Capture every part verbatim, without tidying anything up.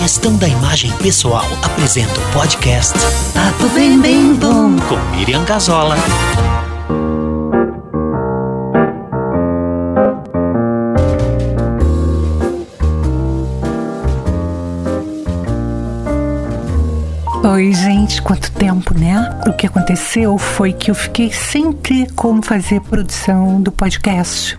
Gestão da Imagem Pessoal apresenta o podcast Papo Bem Bem Bom com Miriam Gazola. Oi, gente, quanto tempo, né? O que aconteceu foi que eu fiquei sem ter como fazer produção do podcast,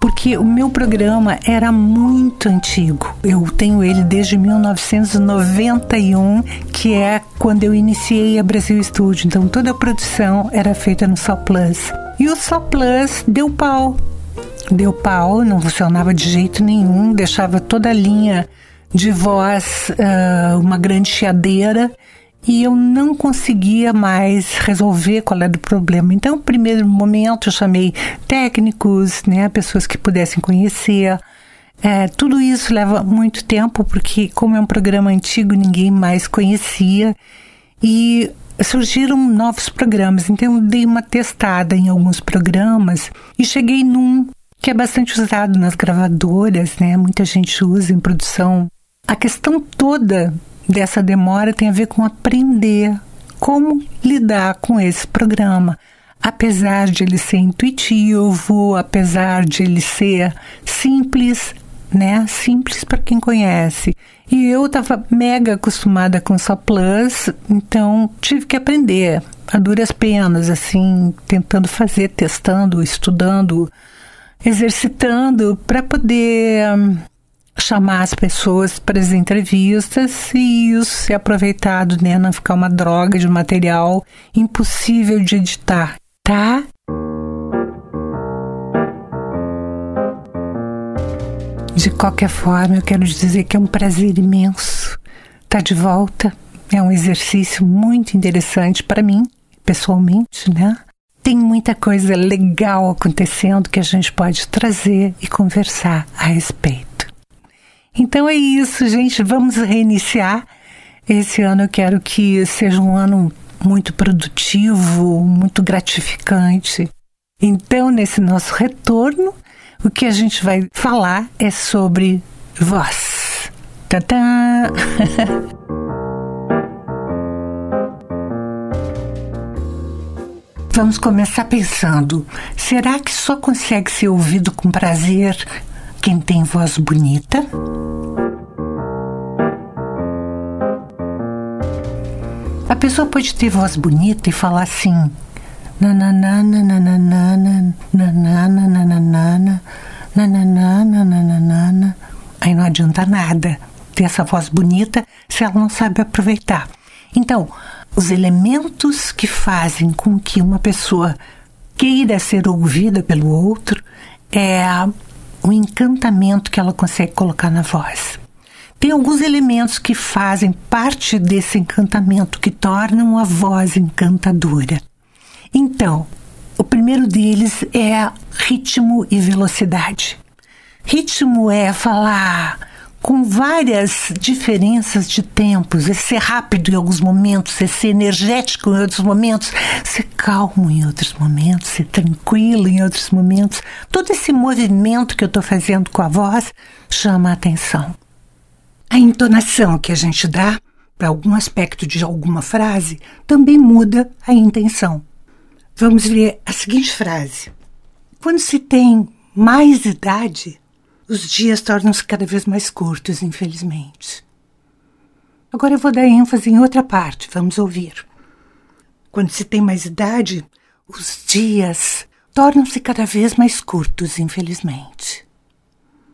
porque o meu programa era muito antigo. Eu tenho ele desde mil novecentos e noventa e um, que é quando eu iniciei a Brasil Studio. Então toda a produção era feita no Sóplus. E o Sóplus deu pau. Deu pau, não funcionava de jeito nenhum, deixava toda a linha de voz uh, uma grande chiadeira. E eu não conseguia mais resolver qual era o problema. Então, no primeiro momento, eu chamei técnicos, né, pessoas que pudessem conhecer. É, tudo isso leva muito tempo, porque como é um programa antigo, ninguém mais conhecia. E surgiram novos programas. Então, eu dei uma testada em alguns programas e cheguei num que é bastante usado nas gravadoras, né? Muita gente usa em produção. A questão toda dessa demora tem a ver com aprender como lidar com esse programa. Apesar de ele ser intuitivo, apesar de ele ser simples, né? Simples para quem conhece. E eu estava mega acostumada com o Sóplus, então tive que aprender a duras penas, assim, tentando fazer, testando, estudando, exercitando para poder chamar as pessoas para as entrevistas e isso ser aproveitado, né? Não ficar uma droga de material impossível de editar, tá? De qualquer forma, eu quero dizer que é um prazer imenso estar de volta. É um exercício muito interessante para mim, pessoalmente, né? Tem muita coisa legal acontecendo que a gente pode trazer e conversar a respeito. Então é isso, gente, vamos reiniciar. Esse ano eu quero que seja um ano muito produtivo, muito gratificante. Então, nesse nosso retorno, o que a gente vai falar é sobre voz. Tadã! Vamos começar pensando, será que só consegue ser ouvido com prazer quem tem voz bonita? A pessoa pode ter voz bonita e falar assim: aí não adianta nada ter essa voz bonita se ela não sabe aproveitar. Então, os elementos que fazem com que uma pessoa queira ser ouvida pelo outro é o encantamento que ela consegue colocar na voz. Tem alguns elementos que fazem parte desse encantamento, que tornam a voz encantadora. Então, o primeiro deles é ritmo e velocidade. Ritmo é falar com várias diferenças de tempos, é ser rápido em alguns momentos, é ser energético em outros momentos, ser calmo em outros momentos, ser tranquilo em outros momentos. Todo esse movimento que eu estou fazendo com a voz chama a atenção. A entonação que a gente dá para algum aspecto de alguma frase também muda a intenção. Vamos ver a seguinte frase. Quando se tem mais idade, os dias tornam-se cada vez mais curtos, infelizmente. Agora eu vou dar ênfase em outra parte, vamos ouvir. Quando se tem mais idade, os dias tornam-se cada vez mais curtos, infelizmente.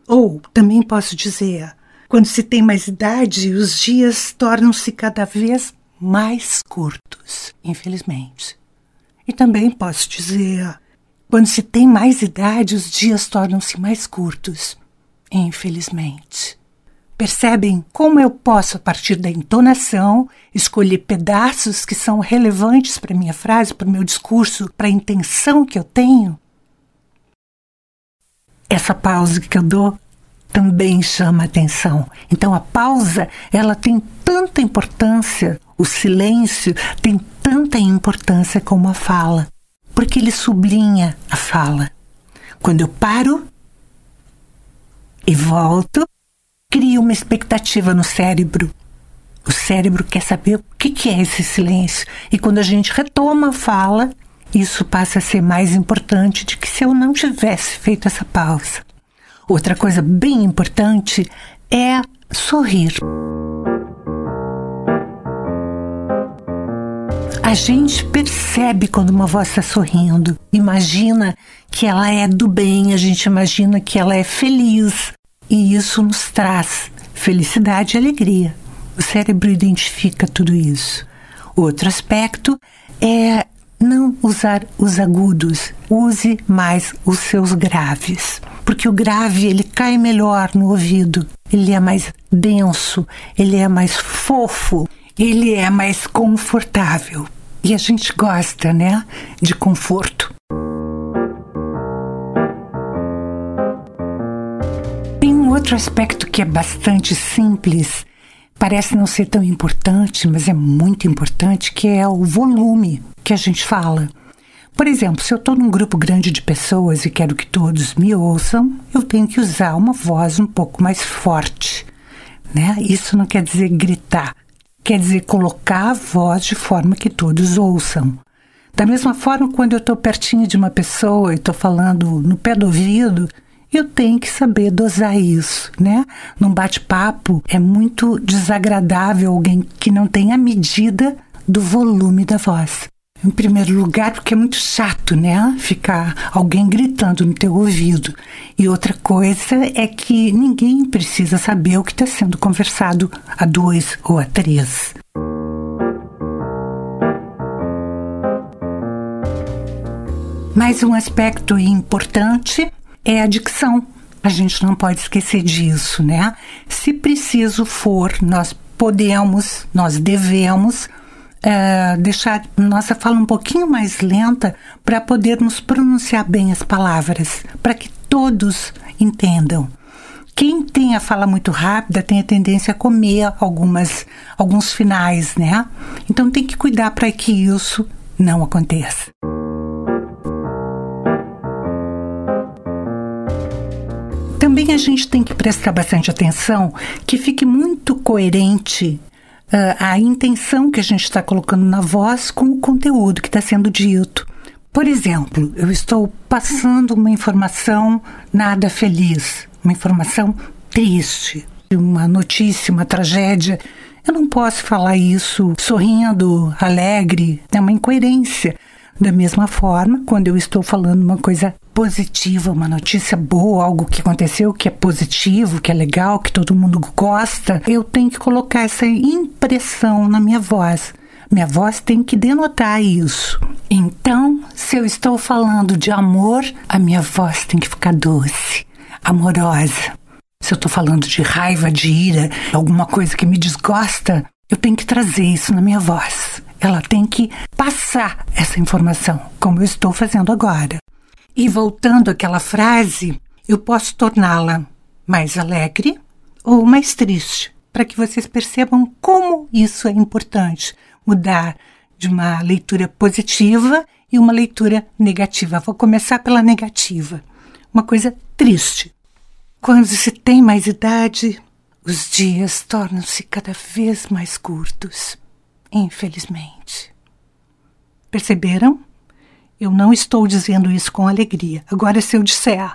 Ou também posso dizer, quando se tem mais idade, os dias tornam-se cada vez mais curtos, infelizmente. E também posso dizer, quando se tem mais idade, os dias tornam-se mais curtos, infelizmente. Percebem como eu posso, a partir da entonação, escolher pedaços que são relevantes para a minha frase, para o meu discurso, para a intenção que eu tenho? Essa pausa que eu dou também chama atenção. Então, a pausa, ela tem tanta importância, o silêncio tem tanta importância como a fala, porque ele sublinha a fala. Quando eu paro e volto, cria cria uma expectativa no cérebro. O cérebro quer saber o que é esse silêncio. E quando a gente retoma a fala, isso passa a ser mais importante do que se eu não tivesse feito essa pausa. Outra coisa bem importante é sorrir. A gente percebe quando uma voz está sorrindo. Imagina que ela é do bem, a gente imagina que ela é feliz. E isso nos traz felicidade e alegria. O cérebro identifica tudo isso. Outro aspecto é não usar os agudos. Use mais os seus graves. Porque o grave, ele cai melhor no ouvido. Ele é mais denso, ele é mais fofo, ele é mais confortável. E a gente gosta, né, de conforto. Tem um outro aspecto que é bastante simples, parece não ser tão importante, mas é muito importante, que é o volume que a gente fala. Por exemplo, se eu estou num grupo grande de pessoas e quero que todos me ouçam, eu tenho que usar uma voz um pouco mais forte, né? Isso não quer dizer gritar. Quer dizer, colocar a voz de forma que todos ouçam. Da mesma forma, quando eu estou pertinho de uma pessoa e estou falando no pé do ouvido, eu tenho que saber dosar isso, né? Num bate-papo, é muito desagradável alguém que não tem a medida do volume da voz. Em primeiro lugar, porque é muito chato, né? Ficar alguém gritando no teu ouvido. E outra coisa é que ninguém precisa saber o que está sendo conversado a dois ou a três. Mais um aspecto importante é a dicção. A gente não pode esquecer disso, né? Se preciso for, nós podemos, nós devemos... É, deixar nossa fala um pouquinho mais lenta para podermos pronunciar bem as palavras, para que todos entendam. Quem tem a fala muito rápida tem a tendência a comer algumas, alguns finais, né? Então tem que cuidar para que isso não aconteça. Também a gente tem que prestar bastante atenção que fique muito coerente Uh, a intenção que a gente está colocando na voz com o conteúdo que está sendo dito. Por exemplo, eu estou passando uma informação nada feliz, uma informação triste, uma notícia, uma tragédia. Eu não posso falar isso sorrindo, alegre, é uma incoerência. Da mesma forma, quando eu estou falando uma coisa positiva, uma notícia boa, algo que aconteceu, que é positivo, que é legal, que todo mundo gosta, eu tenho que colocar essa impressão na minha voz. Minha voz tem que denotar isso. Então, se eu estou falando de amor, a minha voz tem que ficar doce, amorosa. Se eu estou falando de raiva, de ira, alguma coisa que me desgosta, eu tenho que trazer isso na minha voz. Ela tem que passar essa informação, como eu estou fazendo agora. E voltando àquela frase, eu posso torná-la mais alegre ou mais triste, para que vocês percebam como isso é importante, mudar de uma leitura positiva e uma leitura negativa. Vou começar pela negativa, uma coisa triste. Quando se tem mais idade, os dias tornam-se cada vez mais curtos. Infelizmente. Perceberam? Eu não estou dizendo isso com alegria. Agora, se eu disser,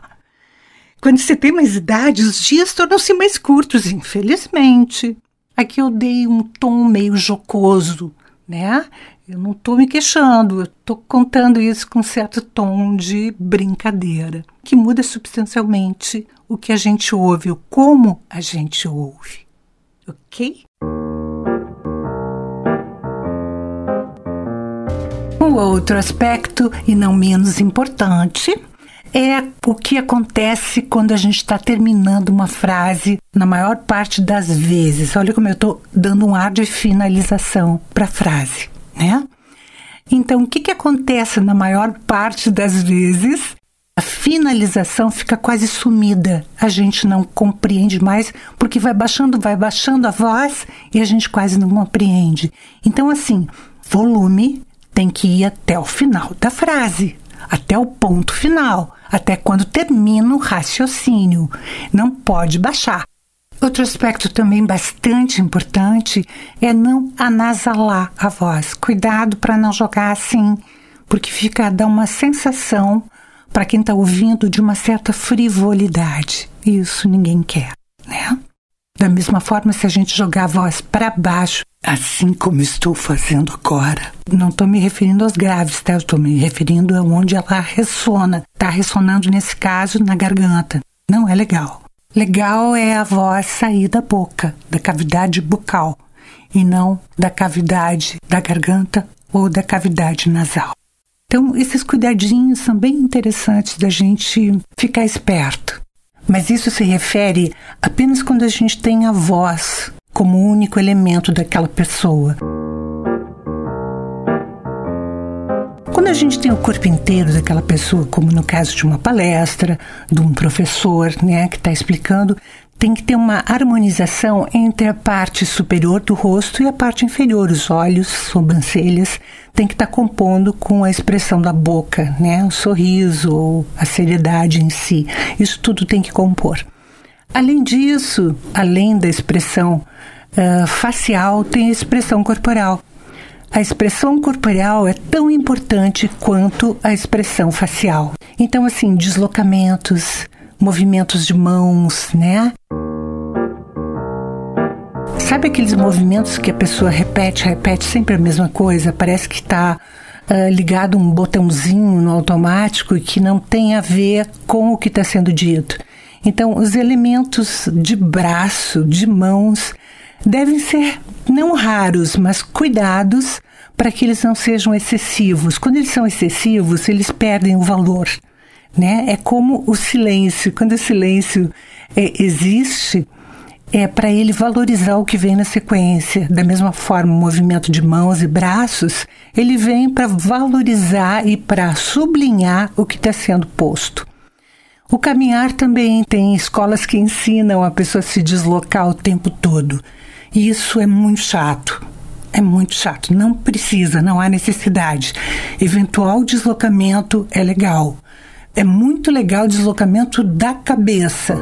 quando você tem mais idade, os dias tornam-se mais curtos, infelizmente. Aqui eu dei um tom meio jocoso, né? Eu não estou me queixando, eu estou contando isso com um certo tom de brincadeira, que muda substancialmente o que a gente ouve, o como a gente ouve. Ok? Um outro aspecto, e não menos importante, é o que acontece quando a gente está terminando uma frase na maior parte das vezes. Olha como eu estou dando um ar de finalização para a frase, né? Então, o que, que acontece na maior parte das vezes? A finalização fica quase sumida. A gente não compreende mais, porque vai baixando, vai baixando a voz e a gente quase não compreende. Então, assim, volume... tem que ir até o final da frase, até o ponto final, até quando termina o raciocínio. Não pode baixar. Outro aspecto também bastante importante é não anasalar a voz. Cuidado para não jogar assim, porque fica, dá uma sensação para quem está ouvindo de uma certa frivolidade. Isso ninguém quer, né? Da mesma forma, se a gente jogar a voz para baixo, assim como estou fazendo agora, não estou me referindo aos graves, tá? Eu estou me referindo a onde ela ressona. Está ressonando, nesse caso, na garganta. Não é legal. Legal é a voz sair da boca, da cavidade bucal, e não da cavidade da garganta ou da cavidade nasal. Então, esses cuidadinhos são bem interessantes da gente ficar esperto. Mas isso se refere apenas quando a gente tem a voz como único elemento daquela pessoa. Quando a gente tem o corpo inteiro daquela pessoa, como no caso de uma palestra, de um professor, né, que está explicando, tem que ter uma harmonização entre a parte superior do rosto e a parte inferior. Os olhos, sobrancelhas, tem que estar tá compondo com a expressão da boca, né? O sorriso ou a seriedade em si. Isso tudo tem que compor. Além disso, além da expressão uh, facial, tem a expressão corporal. A expressão corporal é tão importante quanto a expressão facial. Então, assim, deslocamentos, movimentos de mãos, né? Sabe aqueles movimentos que a pessoa repete, repete sempre a mesma coisa? Parece que está uh, ligado um botãozinho no automático e que não tem a ver com o que está sendo dito. Então, os elementos de braço, de mãos, devem ser não raros, mas cuidados para que eles não sejam excessivos. Quando eles são excessivos, eles perdem o valor. Né? É como o silêncio. Quando o silêncio é, existe, é para ele valorizar o que vem na sequência. Da mesma forma, o movimento de mãos e braços, ele vem para valorizar e para sublinhar o que está sendo posto. O caminhar também, tem escolas que ensinam a pessoa a se deslocar o tempo todo. E isso é muito chato. É muito chato. Não precisa, não há necessidade. Eventual deslocamento é legal. É muito legal o deslocamento da cabeça.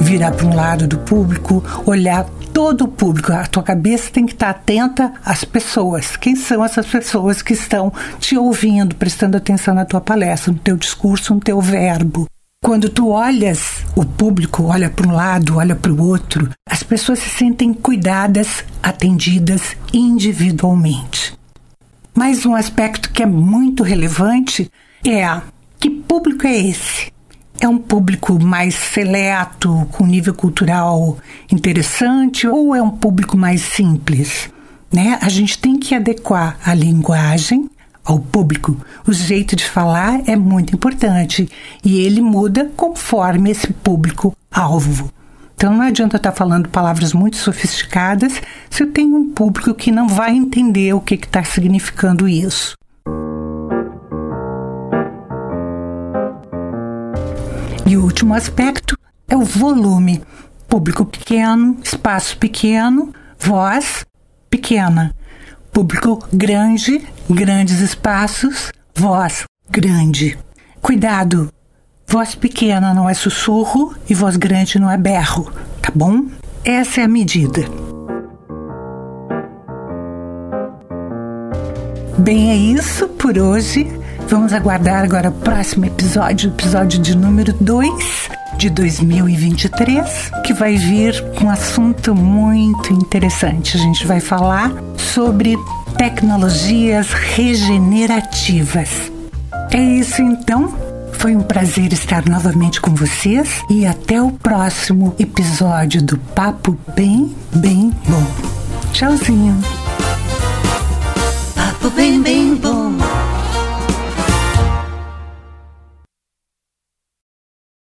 Virar para um lado do público, olhar todo o público. A tua cabeça tem que estar atenta às pessoas. Quem são essas pessoas que estão te ouvindo, prestando atenção na tua palestra, no teu discurso, no teu verbo? Quando tu olhas, o público olha para um lado, olha para o outro, as pessoas se sentem cuidadas, atendidas individualmente. Mais um aspecto que é muito relevante é que público é esse? É um público mais seleto, com nível cultural interessante, ou é um público mais simples? Né? A gente tem que adequar a linguagem ao público. O jeito de falar é muito importante e ele muda conforme esse público-alvo. Então não adianta eu estar falando palavras muito sofisticadas se eu tenho um público que não vai entender o que está significando isso. E o último aspecto é o volume. Público pequeno, espaço pequeno, voz pequena. Público grande, grandes espaços, voz grande. Cuidado! Voz pequena não é sussurro e voz grande não é berro, tá bom? Essa é a medida. Bem, é isso por hoje. Vamos aguardar agora o próximo episódio, o episódio de número dois de dois mil e vinte e três, que vai vir um assunto muito interessante. A gente vai falar sobre tecnologias regenerativas. É isso então. Foi um prazer estar novamente com vocês e até o próximo episódio do Papo Bem, Bem Bom. Tchauzinho!